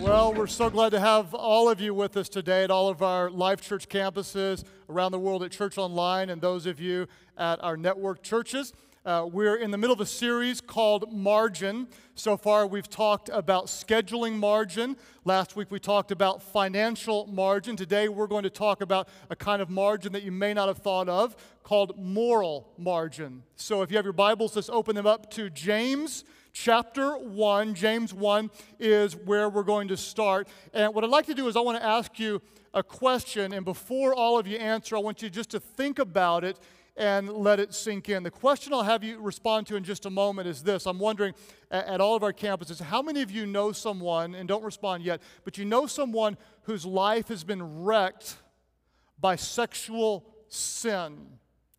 Well, we're so glad to have all of you with us today at all of our Life Church campuses around the world at Church Online and those of you at our network churches. We're in the middle of a series called Margin. So far, we've talked about scheduling margin. Last week, we talked about financial margin. Today, we're going to talk about a kind of margin that you may not have thought of called moral margin. So if you have your Bibles, let's open them up to James chapter 1. James 1 is where we're going to start. And what I'd like to do is I want to ask you a question. And before all of you answer, I want you just to think about it and let it sink in. The question I'll have you respond to in just a moment is this. I'm wondering at all of our campuses, how many of you know someone, and don't respond yet, but you know someone whose life has been wrecked by sexual sin?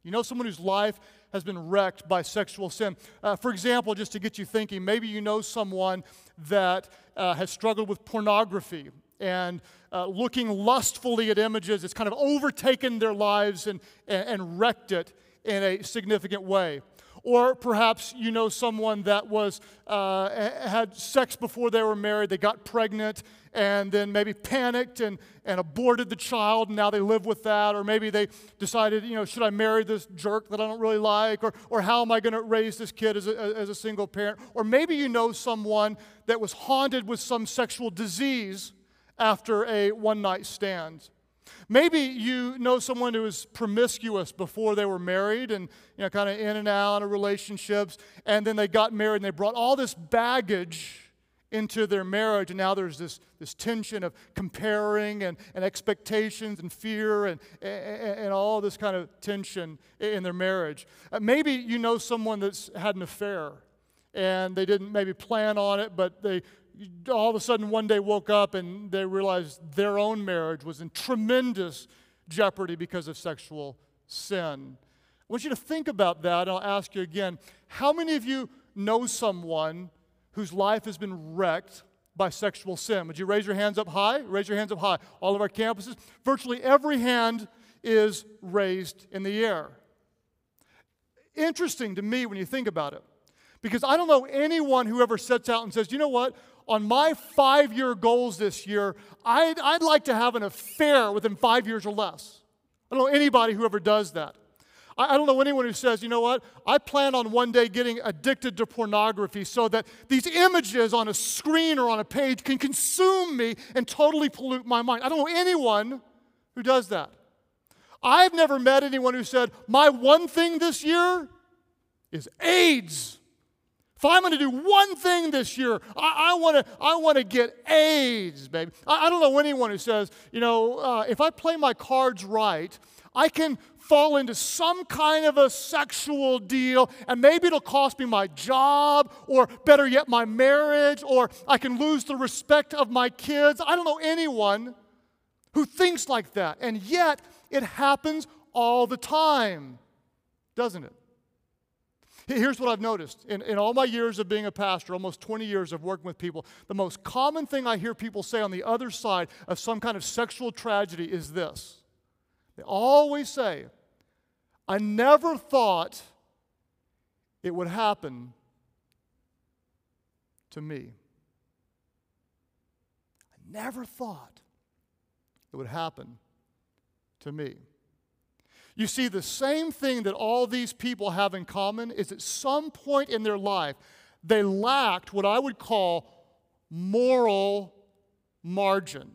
You know someone whose life has been wrecked by sexual sin. For example, just to get you thinking, maybe you know someone that has struggled with pornography and looking lustfully at images. It's kind of overtaken their lives and wrecked it in a significant way. Or perhaps you know someone that was had sex before they were married, they got pregnant, and then maybe panicked and aborted the child, and now they live with that. Or maybe they decided, you know, should I marry this jerk that I don't really like? Or how am I going to raise this kid as a single parent? Or maybe you know someone that was haunted with some sexual disease after a one-night stand. Maybe you know someone who was promiscuous before they were married and, you know, kind of in and out of relationships, and then they got married and they brought all this baggage into their marriage, and now there's this tension of comparing and expectations and fear and all this kind of tension in their marriage. Maybe you know someone that's had an affair and they didn't maybe plan on it, but they all of a sudden one day woke up and they realized their own marriage was in tremendous jeopardy because of sexual sin. I want you to think about that, and I'll ask you again, how many of you know someone whose life has been wrecked by sexual sin? Would you raise your hands up high? Raise your hands up high. All of our campuses, virtually every hand is raised in the air. Interesting to me when you think about it, because I don't know anyone who ever sets out and says, you know what, on my 5-year goals this year, I'd like to have an affair within 5 years or less. I don't know anybody who ever does that. I don't know anyone who says, you know what, I plan on one day getting addicted to pornography so that these images on a screen or on a page can consume me and totally pollute my mind. I don't know anyone who does that. I've never met anyone who said, my one thing this year is AIDS. If I'm going to do one thing this year, I want to get AIDS, baby. I don't know anyone who says, you know, if I play my cards right, I can fall into some kind of a sexual deal, and maybe it'll cost me my job, or better yet, my marriage, or I can lose the respect of my kids. I don't know anyone who thinks like that, and yet it happens all the time, doesn't it? Here's what I've noticed. In all my years of being a pastor, almost 20 years of working with people, the most common thing I hear people say on the other side of some kind of sexual tragedy is this. They always say, I never thought it would happen to me. I never thought it would happen to me. You see, the same thing that all these people have in common is at some point in their life, they lacked what I would call moral margin.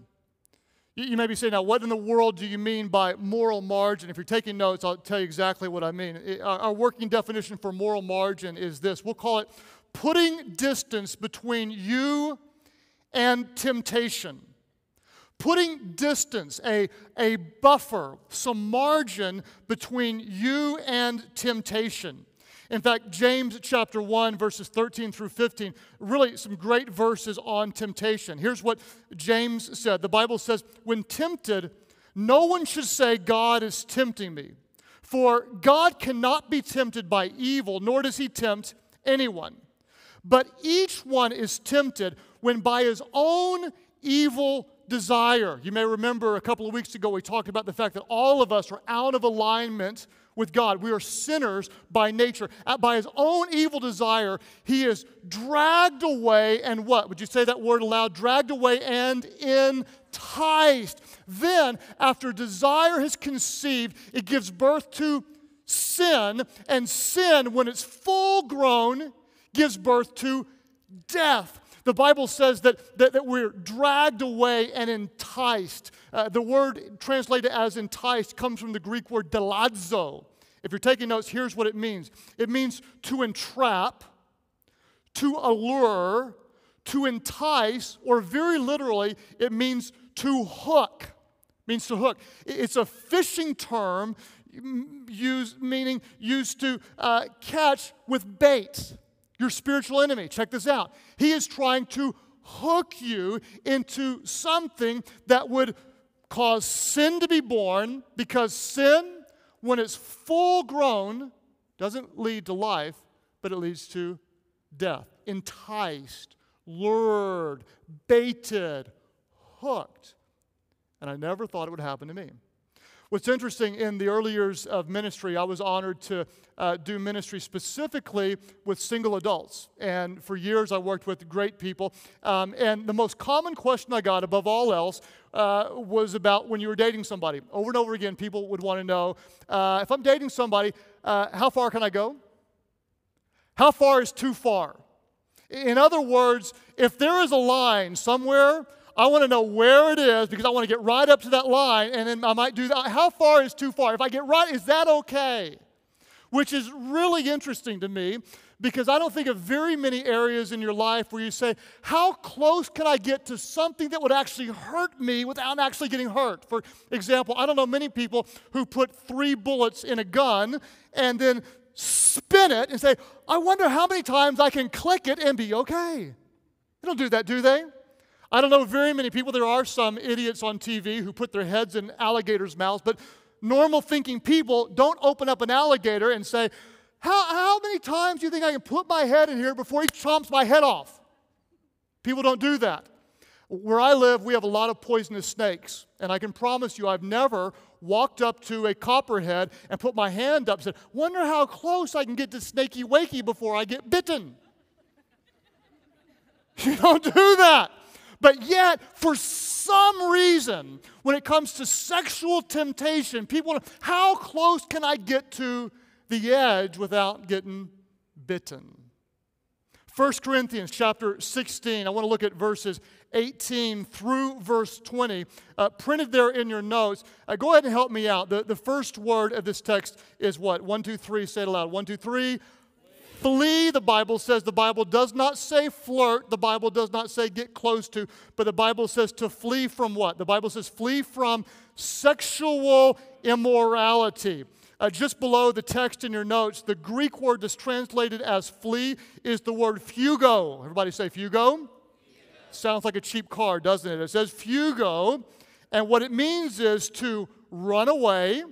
You may be saying, now, what in the world do you mean by moral margin? If you're taking notes, I'll tell you exactly what I mean. Our working definition for moral margin is this. We'll call it putting distance between you and temptation. Putting distance, a buffer, some margin between you and temptation. In fact, James chapter 1, verses 13 through 15, really some great verses on temptation. Here's what James said. The Bible says, when tempted, no one should say, God is tempting me. For God cannot be tempted by evil, nor does he tempt anyone. But each one is tempted when by his own evil desire. You may remember a couple of weeks ago we talked about the fact that all of us are out of alignment with God. We are sinners by nature. By his own evil desire, he is dragged away and what? Would you say that word aloud? Dragged away and enticed. Then, after desire has conceived, it gives birth to sin. And sin, when it's full grown, gives birth to death. The Bible says that we're dragged away and enticed. The word translated as enticed comes from the Greek word delazo. If you're taking notes, here's what it means. It means to entrap, to allure, to entice, or very literally, it means to hook. It means to hook. It's a fishing term used to catch with bait. Your spiritual enemy, check this out. He is trying to hook you into something that would cause sin to be born, because sin, when it's full grown, doesn't lead to life, but it leads to death. Enticed, lured, baited, hooked. And I never thought it would happen to me. What's interesting, in the early years of ministry, I was honored to do ministry specifically with single adults. And for years, I worked with great people. And the most common question I got, above all else, was about when you were dating somebody. Over and over again, people would want to know, if I'm dating somebody, how far can I go? How far is too far? In other words, if there is a line somewhere, I want to know where it is, because I want to get right up to that line, and then I might do that. How far is too far? If I get right, is that okay? Which is really interesting to me, because I don't think of very many areas in your life where you say, how close can I get to something that would actually hurt me without actually getting hurt? For example, I don't know many people who put 3 bullets in a gun and then spin it and say, I wonder how many times I can click it and be okay. They don't do that, do they? I don't know very many people. There are some idiots on TV who put their heads in alligators' mouths, but normal thinking people don't open up an alligator and say, how many times do you think I can put my head in here before he chomps my head off? People don't do that. Where I live, we have a lot of poisonous snakes, and I can promise you I've never walked up to a copperhead and put my hand up and said, wonder how close I can get to Snakey Wakey before I get bitten. You don't do that. But yet, for some reason, when it comes to sexual temptation, people know, how close can I get to the edge without getting bitten? 1 Corinthians chapter 16, I want to look at verses 18 through verse 20, printed there in your notes. Go ahead and help me out. The first word of this text is what? 1, 2, 3, say it aloud. 1, 2, 3. Flee, the Bible says. The Bible does not say flirt. The Bible does not say get close to. But the Bible says to flee from what? The Bible says flee from sexual immorality. Just below the text in your notes, the Greek word that's translated as flee is the word fugo. Everybody say fugo? Yeah. Sounds like a cheap car, doesn't it? It says fugo. And what it means is to run away.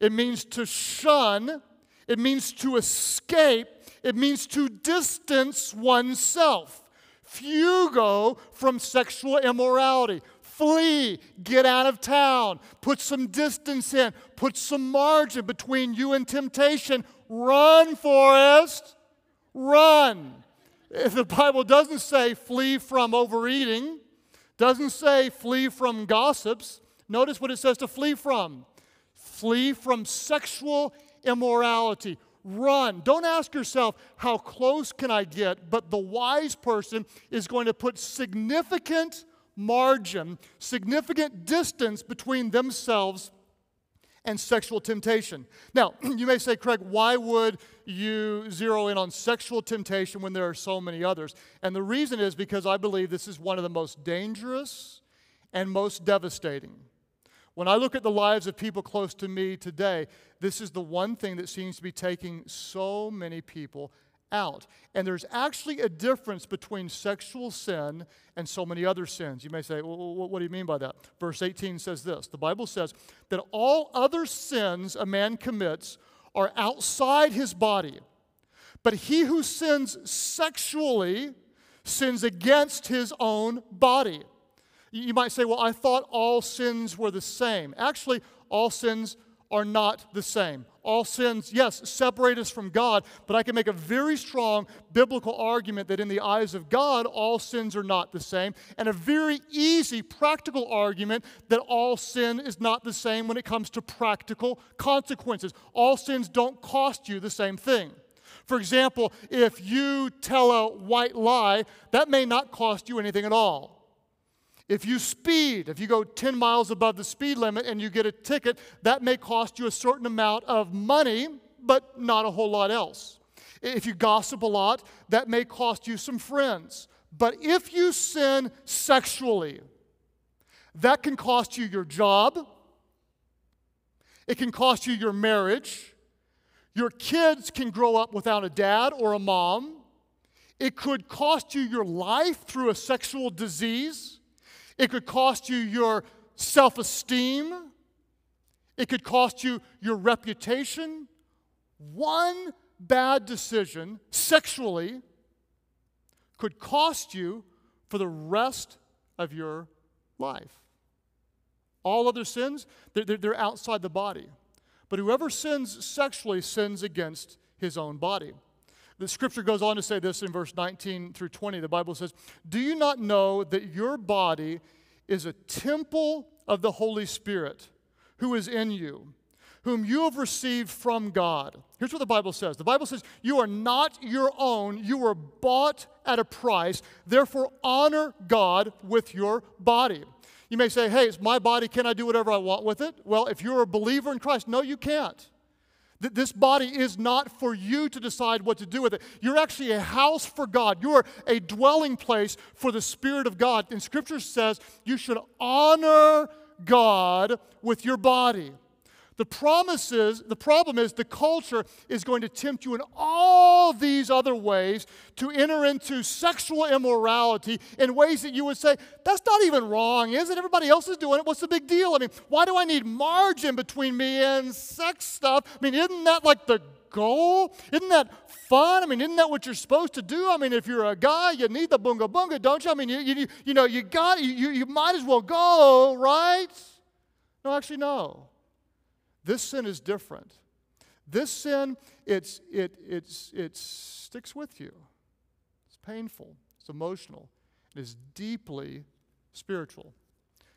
It means to shun. It means to escape. It means to distance oneself. Fugo from sexual immorality. Flee. Get out of town. Put some distance in. Put some margin between you and temptation. Run, Forrest. Run. The Bible doesn't say flee from overeating. Doesn't say flee from gossips. Notice what it says to flee from. Flee from sexual immorality. Run. Don't ask yourself, how close can I get? But the wise person is going to put significant margin, significant distance between themselves and sexual temptation. Now, you may say, Craig, why would you zero in on sexual temptation when there are so many others? And the reason is because I believe this is one of the most dangerous and most devastating. When I look at the lives of people close to me today, this is the one thing that seems to be taking so many people out. And there's actually a difference between sexual sin and so many other sins. You may say, well, what do you mean by that? Verse 18 says this. The Bible says that all other sins a man commits are outside his body, But he who sins sexually sins against his own body. You might say, well, I thought all sins were the same. Actually, all sins are not the same. All sins, yes, separate us from God, but I can make a very strong biblical argument that in the eyes of God, all sins are not the same, and a very easy practical argument that all sin is not the same when it comes to practical consequences. All sins don't cost you the same thing. For example, if you tell a white lie, that may not cost you anything at all. If you speed, if you go 10 miles above the speed limit and you get a ticket, that may cost you a certain amount of money, but not a whole lot else. If you gossip a lot, that may cost you some friends. But if you sin sexually, that can cost you your job, it can cost you your marriage, your kids can grow up without a dad or a mom, it could cost you your life through a sexual disease. It could cost you your self-esteem. It could cost you your reputation. One bad decision sexually could cost you for the rest of your life. All other sins, they're outside the body. But whoever sins sexually sins against his own body. The scripture goes on to say this in verse 19 through 20. The Bible says, "Do you not know that your body is a temple of the Holy Spirit who is in you, whom you have received from God?" Here's what the Bible says. The Bible says, "You are not your own. You were bought at a price. Therefore, honor God with your body." You may say, "Hey, it's my body. Can I do whatever I want with it?" Well, if you're a believer in Christ, no, you can't. That this body is not for you to decide what to do with it. You're actually a house for God. You're a dwelling place for the Spirit of God. And Scripture says you should honor God with your body. The problem is the culture is going to tempt you in all these other ways to enter into sexual immorality in ways that you would say, that's not even wrong, is it? Everybody else is doing it. What's the big deal? I mean, why do I need margin between me and sex stuff? I mean, isn't that like the goal? Isn't that fun? I mean, isn't that what you're supposed to do? I mean, if you're a guy, you need the bunga bunga, don't you? I mean, you might as well go, right? No, actually, no. This sin is different. This sin, it sticks with you. It's painful. It's emotional. It is deeply spiritual.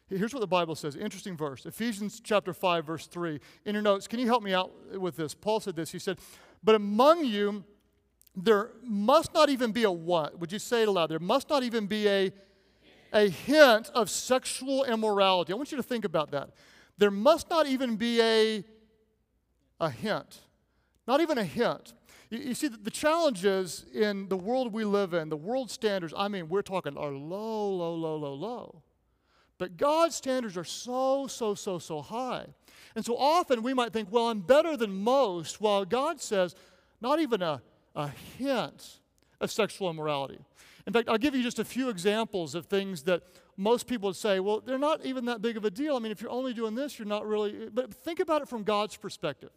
Here's what the Bible says. Interesting verse. Ephesians chapter 5, verse 3. In your notes, can you help me out with this? Paul said this. He said, "But among you, there must not even be a" what? Would you say it aloud? There must not even be a hint of sexual immorality. I want you to think about that. There must not even be a hint, not even a hint. You see, the challenge is in the world we live in, the world standards, I mean, we're talking are low, low, low, low, low. But God's standards are so, so, so, so high. And so often we might think, well, I'm better than most, while God says not even a hint of sexual immorality. In fact, I'll give you just a few examples of things that most people would say, well, they're not even that big of a deal. I mean, if you're only doing this, you're not really. But think about it from God's perspective.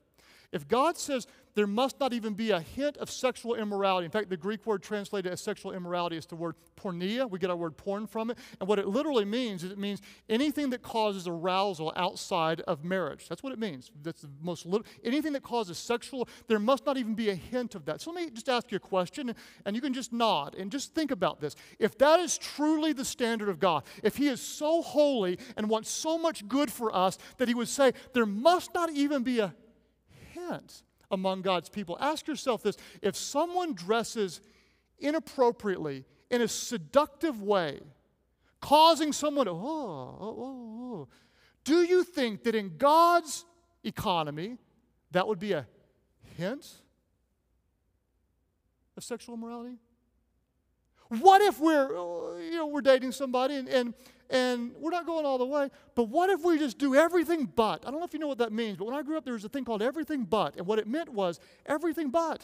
If God says there must not even be a hint of sexual immorality, in fact, the Greek word translated as sexual immorality is the word porneia. We get our word porn from it. And what it literally means is it means anything that causes arousal outside of marriage. That's what it means. That's the most literal. Anything that causes sexual, there must not even be a hint of that. So let me just ask you a question, and you can just nod and just think about this. If that is truly the standard of God, if He is so holy and wants so much good for us that He would say there must not even be a hint among God's people. Ask yourself this: if someone dresses inappropriately in a seductive way, causing someone to, do you think that in God's economy that would be a hint of sexual immorality? What if we're dating somebody and we're not going all the way, but what if we just do everything but? I don't know if you know what that means, but when I grew up, there was a thing called everything but, and what it meant was everything but.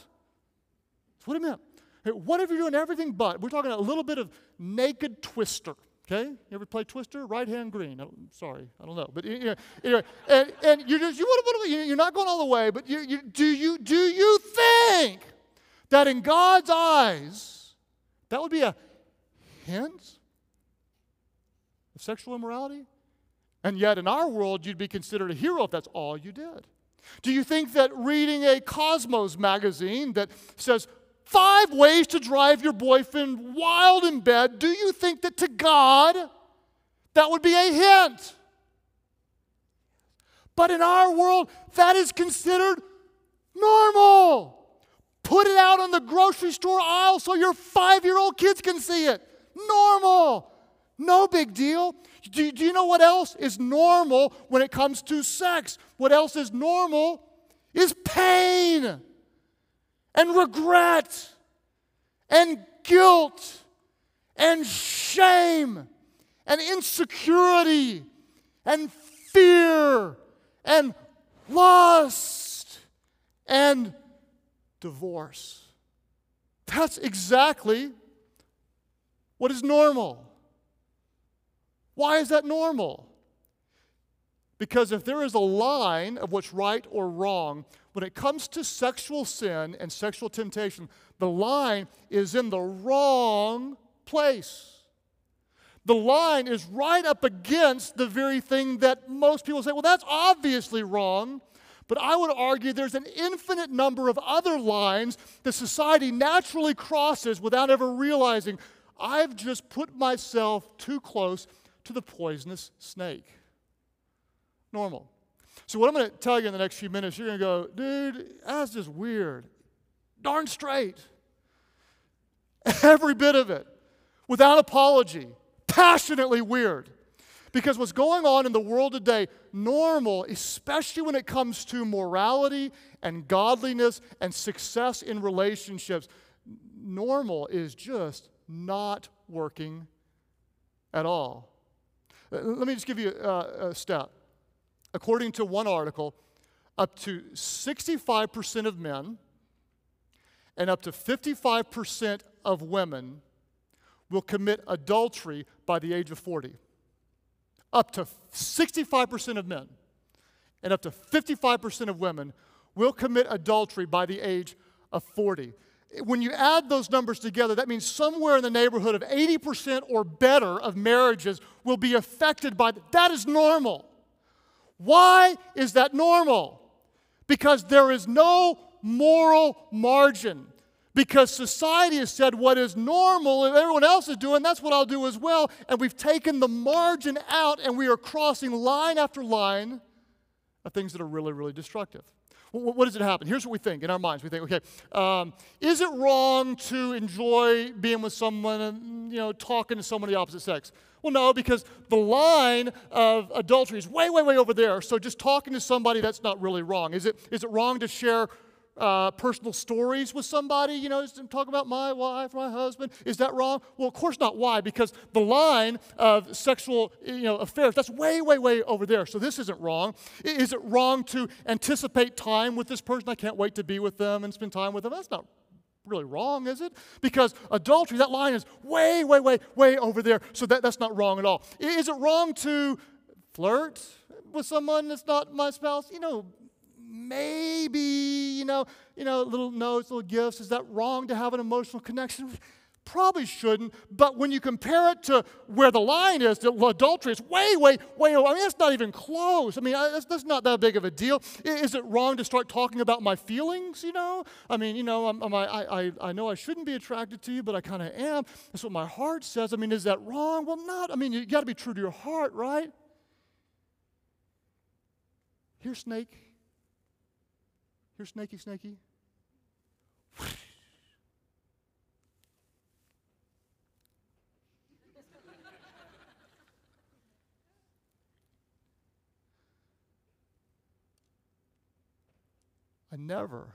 That's what it meant. Hey, what if you're doing everything but? We're talking a little bit of naked twister, okay? You ever play twister? Right hand green. I don't know. But anyway, and you're not going all the way, but do you think that in God's eyes, that would be a hint of sexual immorality. And yet in our world, you'd be considered a hero if that's all you did. Do you think that reading a Cosmos magazine that says 5 ways to drive your boyfriend wild in bed, do you think that to God that would be a hint? But in our world, that is considered normal. Put it out on the grocery store aisle so your 5-year-old kids can see it. Normal. No big deal. Do you know what else is normal when it comes to sex? What else is normal is pain and regret and guilt and shame and insecurity and fear and lust and divorce. That's exactly what is normal. Why is that normal? Because if there is a line of what's right or wrong, when it comes to sexual sin and sexual temptation, the line is in the wrong place. The line is right up against the very thing that most people say, well, that's obviously wrong. But I would argue there's an infinite number of other lines that society naturally crosses without ever realizing, I've just put myself too close to the poisonous snake. Normal. So what I'm going to tell you in the next few minutes, you're going to go, dude, that's just weird. Darn straight. Every bit of it. Without apology. Passionately weird. Because what's going on in the world today, normal, especially when it comes to morality and godliness and success in relationships, normal is just not working at all. Let me just give you a stat. According to one article, up to 65% of men and up to 55% of women will commit adultery by the age of 40. Up to 65% of men and up to 55% of women will commit adultery by the age of 40. When you add those numbers together, that means somewhere in the neighborhood of 80% or better of marriages will be affected by that. That is normal. Why is that normal? Because there is no moral margin. Because society has said what is normal, if everyone else is doing, that's what I'll do as well. And we've taken the margin out and we are crossing line after line of things that are really, really destructive. What does it happen? Here's what we think in our minds. We think, okay, is it wrong to enjoy being with someone and, you know, talking to someone of the opposite sex? Well, no, because the line of adultery is way, way, way over there. So just talking to somebody, that's not really wrong. Is it wrong to share personal stories with somebody? You know, talk about my wife, my husband. Is that wrong? Well, of course not. Why? Because the line of sexual, you know, affairs, that's way, way, way over there. So this isn't wrong. Is it wrong to anticipate time with this person? I can't wait to be with them and spend time with them. That's not really wrong, is it? Because adultery, that line is way, way, way, way over there. So that's not wrong at all. Is it wrong to flirt with someone that's not my spouse? You know, maybe, you know, little notes, little gifts. Is that wrong to have an emotional connection? Probably shouldn't. But when you compare it to where the line is, the adultery is way, way, way over. I mean, that's not even close. I mean, that's not that big of a deal. Is it wrong to start talking about my feelings? You know, I mean, you know, I know I shouldn't be attracted to you, but I kind of am. That's what my heart says. I mean, is that wrong? Well, not. I mean, you got to be true to your heart, right? Here, snake. Here, snakey, snakey. I never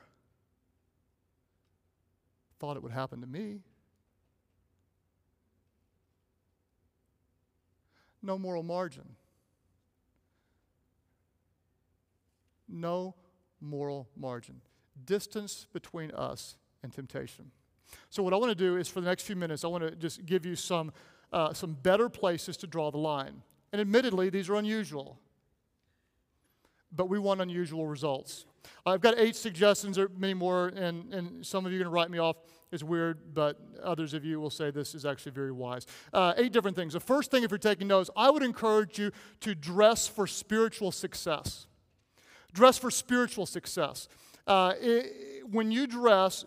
thought it would happen to me. No moral margin. No moral margin. Distance between us and temptation. So what I want to do is, for the next few minutes, I want to just give you some better places to draw the line. And admittedly, these are unusual. But we want unusual results. I've got 8 suggestions, or many more, and some of you are going to write me off. It's weird, but others of you will say this is actually very wise. 8 different things. The first thing, if you're taking notes, I would encourage you to dress for spiritual success. Dress for spiritual success. When you dress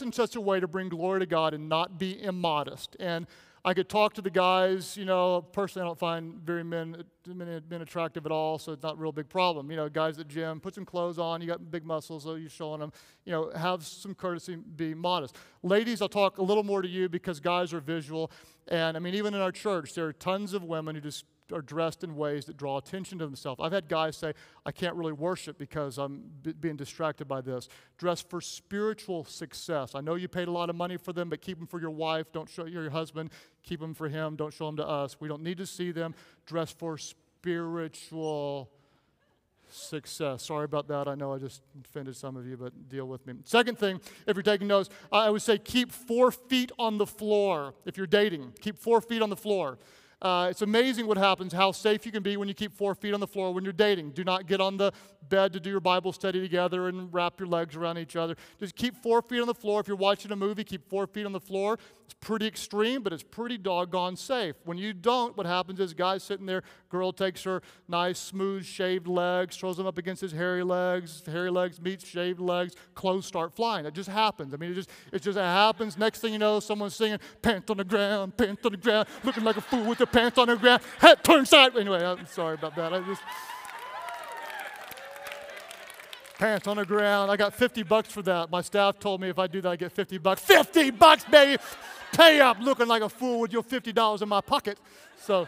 in such a way to bring glory to God and not be immodest. And I could talk to the guys, you know, personally I don't find many men attractive at all, so it's not a real big problem. You know, guys at the gym, put some clothes on, you got big muscles, so you're showing them. You know, have some courtesy, be modest. Ladies, I'll talk a little more to you because guys are visual. And, I mean, even in our church, there are tons of women who just are dressed in ways that draw attention to themselves. I've had guys say, I can't really worship because I'm being distracted by this. Dress for spiritual success. I know you paid a lot of money for them, but keep them for your wife. Don't show your husband. Keep them for him. Don't show them to us. We don't need to see them. Dress for spiritual success. Sorry about that. I know I just offended some of you, but deal with me. Second thing, if you're taking notes, I would say keep 4 feet on the floor. If you're dating, keep 4 feet on the floor. It's amazing what happens, how safe you can be when you keep 4 feet on the floor when you're dating. Do not get on the bed to do your Bible study together and wrap your legs around each other. Just keep 4 feet on the floor. If you're watching a movie, keep 4 feet on the floor. It's pretty extreme, but it's pretty doggone safe. When you don't, what happens is guy's sitting there, girl takes her nice, smooth, shaved legs, throws them up against his hairy legs meet shaved legs, clothes start flying. It just happens. I mean, it just happens. Next thing you know, someone's singing, pants on the ground, looking like a fool with the pants on the ground, head turned sideways. Anyway, I'm sorry about that. I just pants on the ground. I got $50 for that. My staff told me if I do that, I get $50. $50, baby. Pay up, looking like a fool with your $50 in my pocket. So,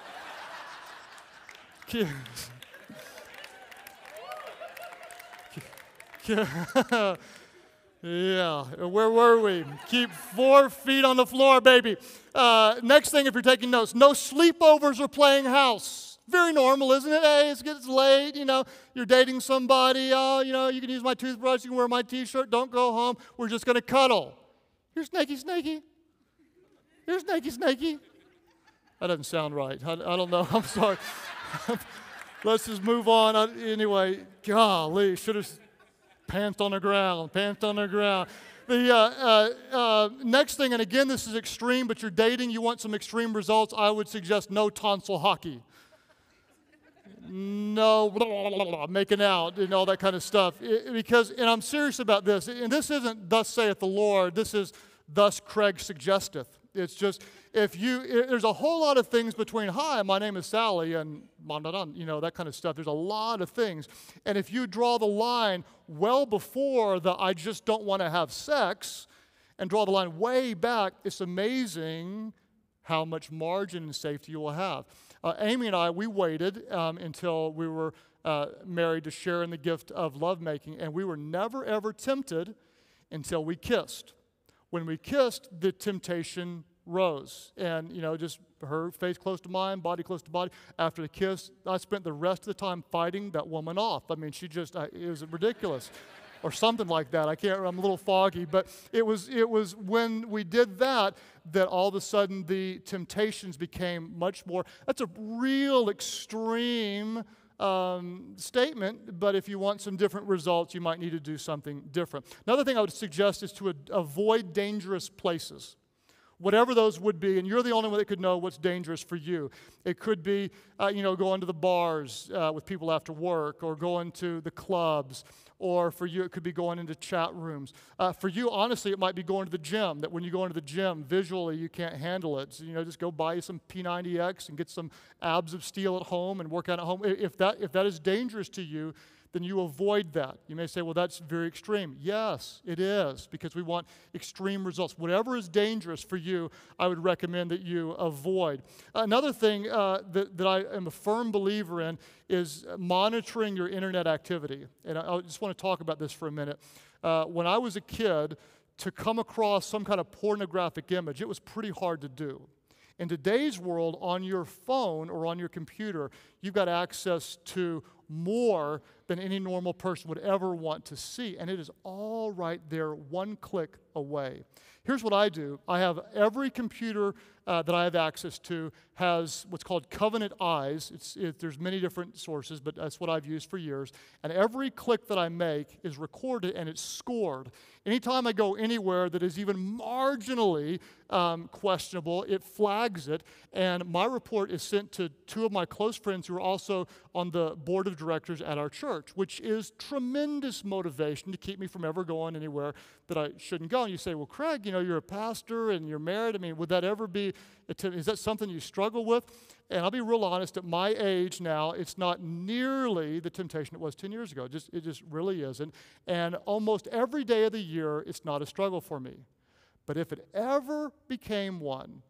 yeah, where were we? Keep 4 feet on the floor, baby. Next thing, if you're taking notes, no sleepovers or playing house. Very normal, isn't it? Hey, it gets late, you know, you're dating somebody, oh, you know, you can use my toothbrush, you can wear my t-shirt, don't go home, we're just going to cuddle. You're snaky, snaky. You're snaky, snaky. That doesn't sound right. I don't know. I'm sorry. Let's just move on. Anyway, golly, should have... Pants on the ground, pants on the ground. The next thing, and again, this is extreme, but you're dating, you want some extreme results, I would suggest no tonsil hockey. No blah, blah, blah, blah, making out and all that kind of stuff. Because, and I'm serious about this, and this isn't thus saith the Lord, this is thus Craig suggesteth. It's just, there's a whole lot of things between, hi, my name is Sally, and you know, that kind of stuff. There's a lot of things. And if you draw the line well before the I just don't want to have sex and draw the line way back, it's amazing how much margin and safety you will have. Amy and I, we waited until we were married to share in the gift of lovemaking, and we were never, ever tempted until we kissed. When we kissed, the temptation rose. And, you know, just her face close to mine, body close to body. After the kiss, I spent the rest of the time fighting that woman off. I mean, she just, it was ridiculous or something like that. I can't, I'm a little foggy. But it was when we did that, that all of a sudden the temptations became much more. That's a real extreme statement, but if you want some different results, you might need to do something different. Another thing I would suggest is to avoid dangerous places, whatever those would be, and you're the only one that could know what's dangerous for you. It could be, you know, going to the bars with people after work, or going to the clubs, or for you, it could be going into chat rooms. For you, honestly, it might be going to the gym, that when you go into the gym, visually, you can't handle it. So, you know, just go buy you some P90X and get some abs of steel at home and work out at home. If that is dangerous to you, then you avoid that. You may say, well, that's very extreme. Yes, it is, because we want extreme results. Whatever is dangerous for you, I would recommend that you avoid. Another thing that I am a firm believer in is monitoring your internet activity. And I just want to talk about this for a minute. When I was a kid, to come across some kind of pornographic image, it was pretty hard to do. In today's world, on your phone or on your computer, you've got access to more than any normal person would ever want to see. And it is all right there, one click away. Here's what I do. I have every computer that I have access to has what's called Covenant Eyes. There's many different sources, but that's what I've used for years. And every click that I make is recorded and it's scored. Anytime I go anywhere that is even marginally questionable, it flags it. And my report is sent to two of my close friends who are also on the board of directors at our church, which is tremendous motivation to keep me from ever going anywhere that I shouldn't go. And you say, well, Craig, you know, you're a pastor and you're married. I mean, would that ever be, is that something you struggle with? And I'll be real honest, at my age now, it's not nearly the temptation it was 10 years ago. It just really isn't. And almost every day of the year, it's not a struggle for me. But if it ever became one,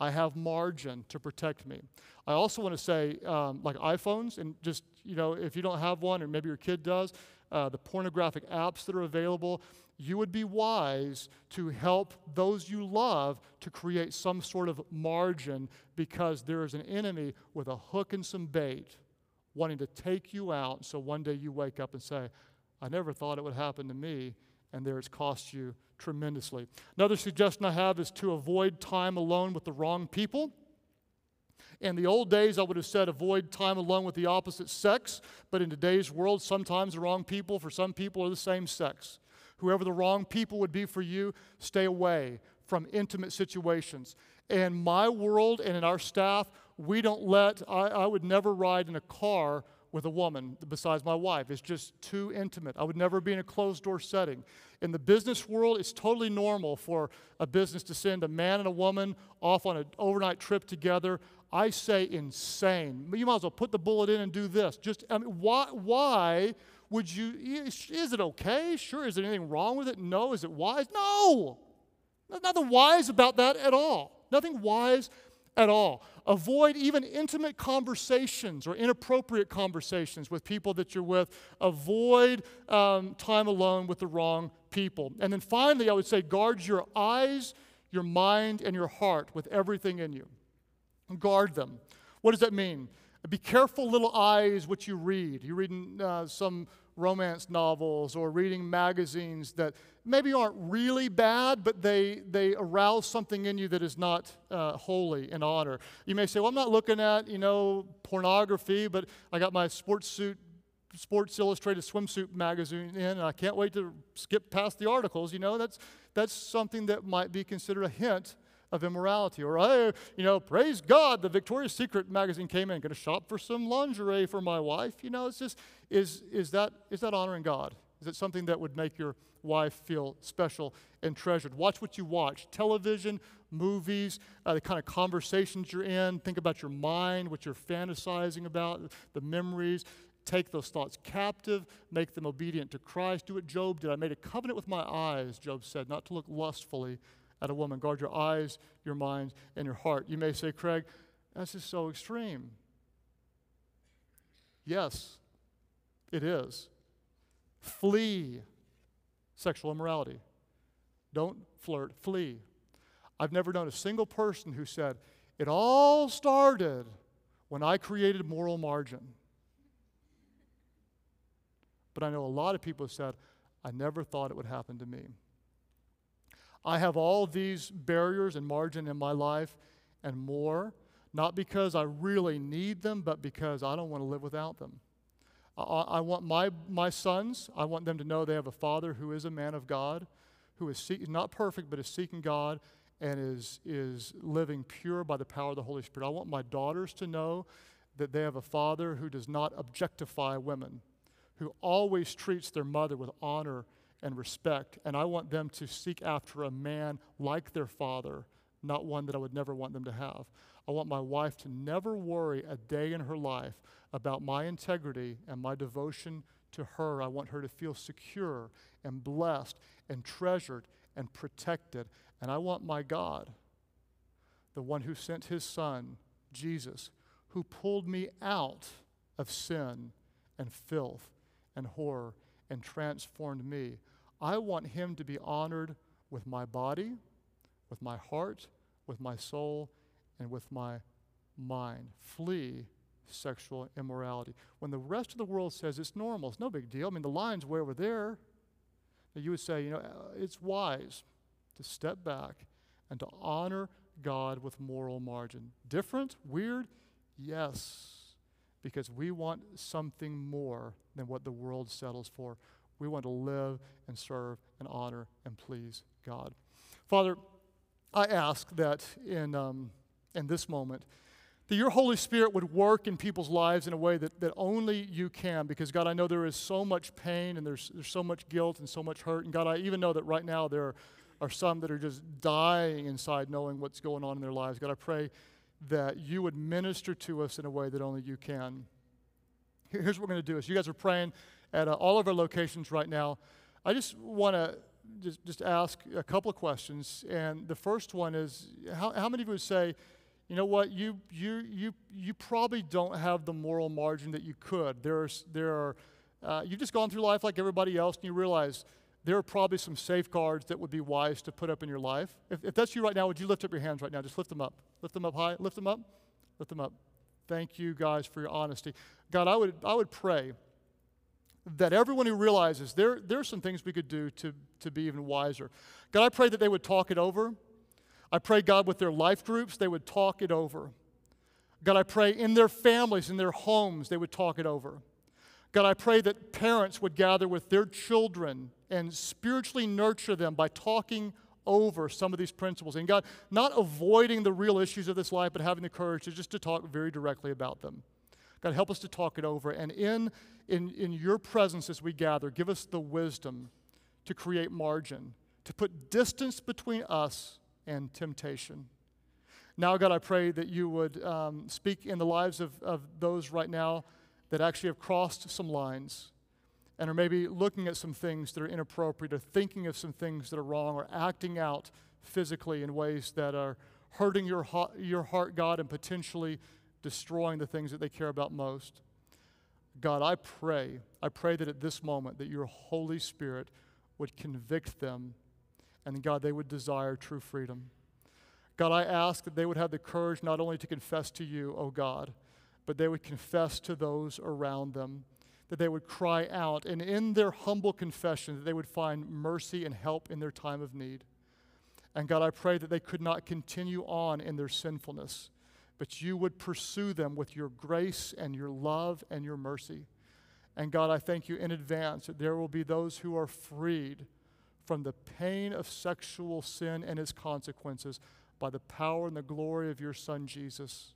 I have margin to protect me. I also want to say, like iPhones, and just, you know, if you don't have one, or maybe your kid does, the pornographic apps that are available, you would be wise to help those you love to create some sort of margin, because there is an enemy with a hook and some bait wanting to take you out. So one day you wake up and say, I never thought it would happen to me, and there it's cost you tremendously. Another suggestion I have is to avoid time alone with the wrong people. In the old days, I would have said avoid time alone with the opposite sex, but in today's world, sometimes the wrong people for some people are the same sex. Whoever the wrong people would be for you, stay away from intimate situations. In my world and in our staff, we don't let, I would never ride in a car with a woman besides my wife. It's just too intimate. I would never be in a closed-door setting. In the business world, it's totally normal for a business to send a man and a woman off on an overnight trip together. I say insane. You might as well put the bullet in and do this. Just, I mean, why would you, is it okay? Sure. Is there anything wrong with it? No. Is it wise? No. There's nothing wise about that at all. Nothing wise at all. Avoid even intimate conversations or inappropriate conversations with people that you're with. Avoid time alone with the wrong people. And then finally, I would say guard your eyes, your mind, and your heart with everything in you. Guard them. What does that mean? Be careful, little eyes, what you read. You're reading some romance novels or reading magazines that maybe aren't really bad, but they arouse something in you that is not holy and honor. You may say, well, I'm not looking at, you know, pornography, but I got my Sports Illustrated swimsuit magazine in, and I can't wait to skip past the articles. You know, that's something that might be considered a hint of immorality. Or, hey, you know, praise God, the Victoria's Secret magazine came in. Going to shop for some lingerie for my wife. You know, it's just, is that honoring God? Is it something that would make your wife feel special and treasured? Watch what you watch. Television, movies, the kind of conversations you're in. Think about your mind, what you're fantasizing about, the memories. Take those thoughts captive, make them obedient to Christ. Do what Job did. I made a covenant with my eyes, Job said, not to look lustfully at a woman. Guard your eyes, your mind, and your heart. You may say, Craig, that's just so extreme. Yes, it is. Flee sexual immorality. Don't flirt, flee. I've never known a single person who said, it all started when I created moral margin. But I know a lot of people have said, I never thought it would happen to me. I have all these barriers and margin in my life and more, not because I really need them, but because I don't want to live without them. I want my sons, I want them to know they have a father who is a man of God, who is not perfect, but is seeking God and is living pure by the power of the Holy Spirit. I want my daughters to know that they have a father who does not objectify women, who always treats their mother with honor and respect, and I want them to seek after a man like their father, not one that I would never want them to have. I want my wife to never worry a day in her life about my integrity and my devotion to her. I want her to feel secure and blessed and treasured and protected. And I want my God, the one who sent his son, Jesus, who pulled me out of sin and filth and horror and transformed me, I want him to be honored with my body, with my heart, with my soul, and with my mind. Flee sexual immorality. When the rest of the world says it's normal, it's no big deal. I mean, the line's way over there. You would say, you know, it's wise to step back and to honor God with moral margin. Different? Weird? Yes, because we want something more than what the world settles for. We want to live and serve and honor and please God. Father, I ask that in this moment, that your Holy Spirit would work in people's lives in a way that only you can, because God, I know there is so much pain and there's so much guilt and so much hurt, and God, I even know that right now there are some that are just dying inside knowing what's going on in their lives. God, I pray that you would minister to us in a way that only you can. Here's what we're going to do. As you guys are praying at all of our locations right now, I just want to just ask a couple of questions, and the first one is, how many of you would say, you know what, you probably don't have the moral margin that you could. You've just gone through life like everybody else, and you realize there are probably some safeguards that would be wise to put up in your life. If that's you right now, would you lift up your hands right now? Just lift them up. Lift them up high. Lift them up. Lift them up. Thank you guys for your honesty. God, I would pray that everyone who realizes there are some things we could do to be even wiser. God, I pray that they would talk it over. I pray, God, with their life groups, they would talk it over. God, I pray in their families, in their homes, they would talk it over. God, I pray that parents would gather with their children and spiritually nurture them by talking over some of these principles. And God, not avoiding the real issues of this life, but having the courage to just to talk very directly about them. God, help us to talk it over. And in your presence as we gather, give us the wisdom to create margin, to put distance between us and temptation. Now, God, I pray that you would speak in the lives of those right now that actually have crossed some lines and are maybe looking at some things that are inappropriate or thinking of some things that are wrong or acting out physically in ways that are hurting your heart, God, and potentially destroying the things that they care about most. God, I pray that at this moment that your Holy Spirit would convict them, and God, they would desire true freedom. God, I ask that they would have the courage not only to confess to you, oh God, but they would confess to those around them, that they would cry out, and in their humble confession, that they would find mercy and help in their time of need. And God, I pray that they could not continue on in their sinfulness, but you would pursue them with your grace and your love and your mercy. And God, I thank you in advance that there will be those who are freed from the pain of sexual sin and its consequences by the power and the glory of your Son, Jesus.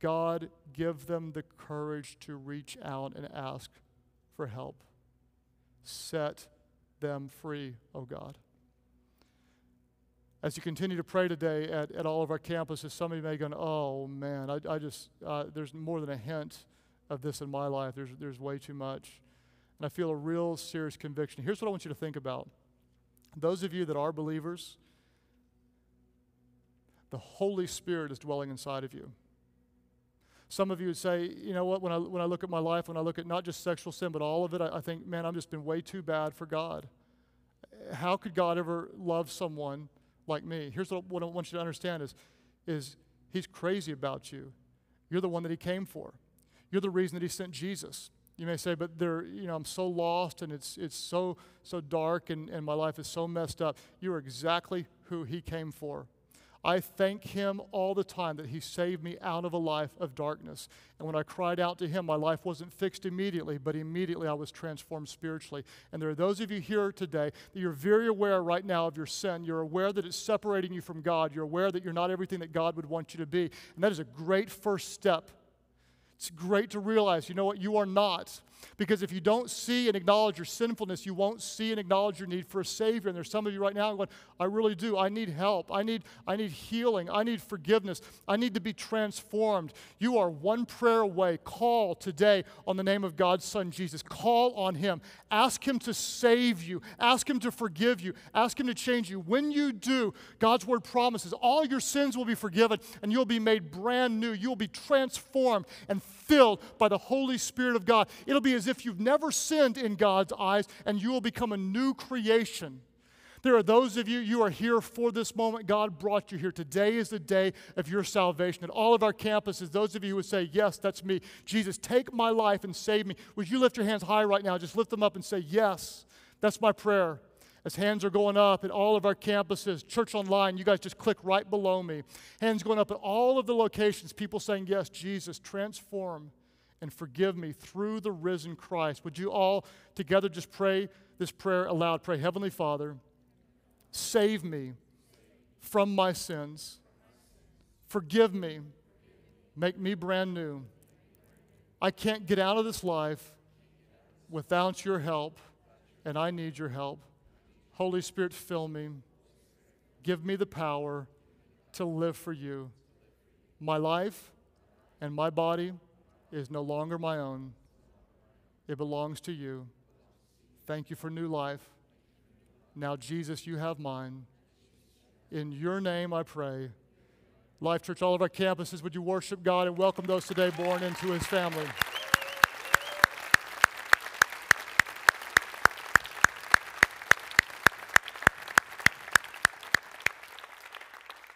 God, give them the courage to reach out and ask for help. Set them free, oh God. As you continue to pray today at all of our campuses, some of you may go, oh man, I just there's more than a hint of this in my life. There's way too much. And I feel a real serious conviction. Here's what I want you to think about. Those of you that are believers, the Holy Spirit is dwelling inside of you. Some of you would say, you know what, when I look at my life, when I look at not just sexual sin, but all of it, I think, man, I've just been way too bad for God. How could God ever love someone like me? Here's what I want you to understand is he's crazy about you. You're the one that he came for. You're the reason that he sent Jesus. You may say, but I'm so lost and it's so dark and my life is so messed up. You are exactly who he came for. I thank him all the time that he saved me out of a life of darkness. And when I cried out to him, my life wasn't fixed immediately, but immediately I was transformed spiritually. And there are those of you here today that you're very aware right now of your sin. You're aware that it's separating you from God. You're aware that you're not everything that God would want you to be. And that is a great first step. It's great to realize, you know what, you are not. Because if you don't see and acknowledge your sinfulness, you won't see and acknowledge your need for a Savior. And there's some of you right now going, I really do. I need help. I need healing. I need forgiveness. I need to be transformed. You are one prayer away. Call today on the name of God's Son, Jesus. Call on him. Ask him to save you. Ask him to forgive you. Ask him to change you. When you do, God's word promises all your sins will be forgiven and you'll be made brand new. You'll be transformed and filled by the Holy Spirit of God. It'll be as if you've never sinned in God's eyes, and you will become a new creation. There are those of you are here for this moment. God brought you here. Today is the day of your salvation. At all of our campuses, those of you who would say, yes, that's me. Jesus, take my life and save me. Would you lift your hands high right now? Just lift them up and say, yes, that's my prayer. as hands are going up at all of our campuses, Church Online, you guys just click right below me. Hands going up at all of the locations, people saying, yes, Jesus, transform and forgive me through the risen Christ. Would you all together just pray this prayer aloud? Pray, Heavenly Father, save me from my sins. Forgive me. Make me brand new. I can't get out of this life without your help, and I need your help. Holy Spirit, fill me. Give me the power to live for you. My life and my body is no longer my own. It belongs to you. Thank you for new life. Now, Jesus, you have mine. In your name I pray. Life Church, all of our campuses, would you worship God and welcome those today born into his family.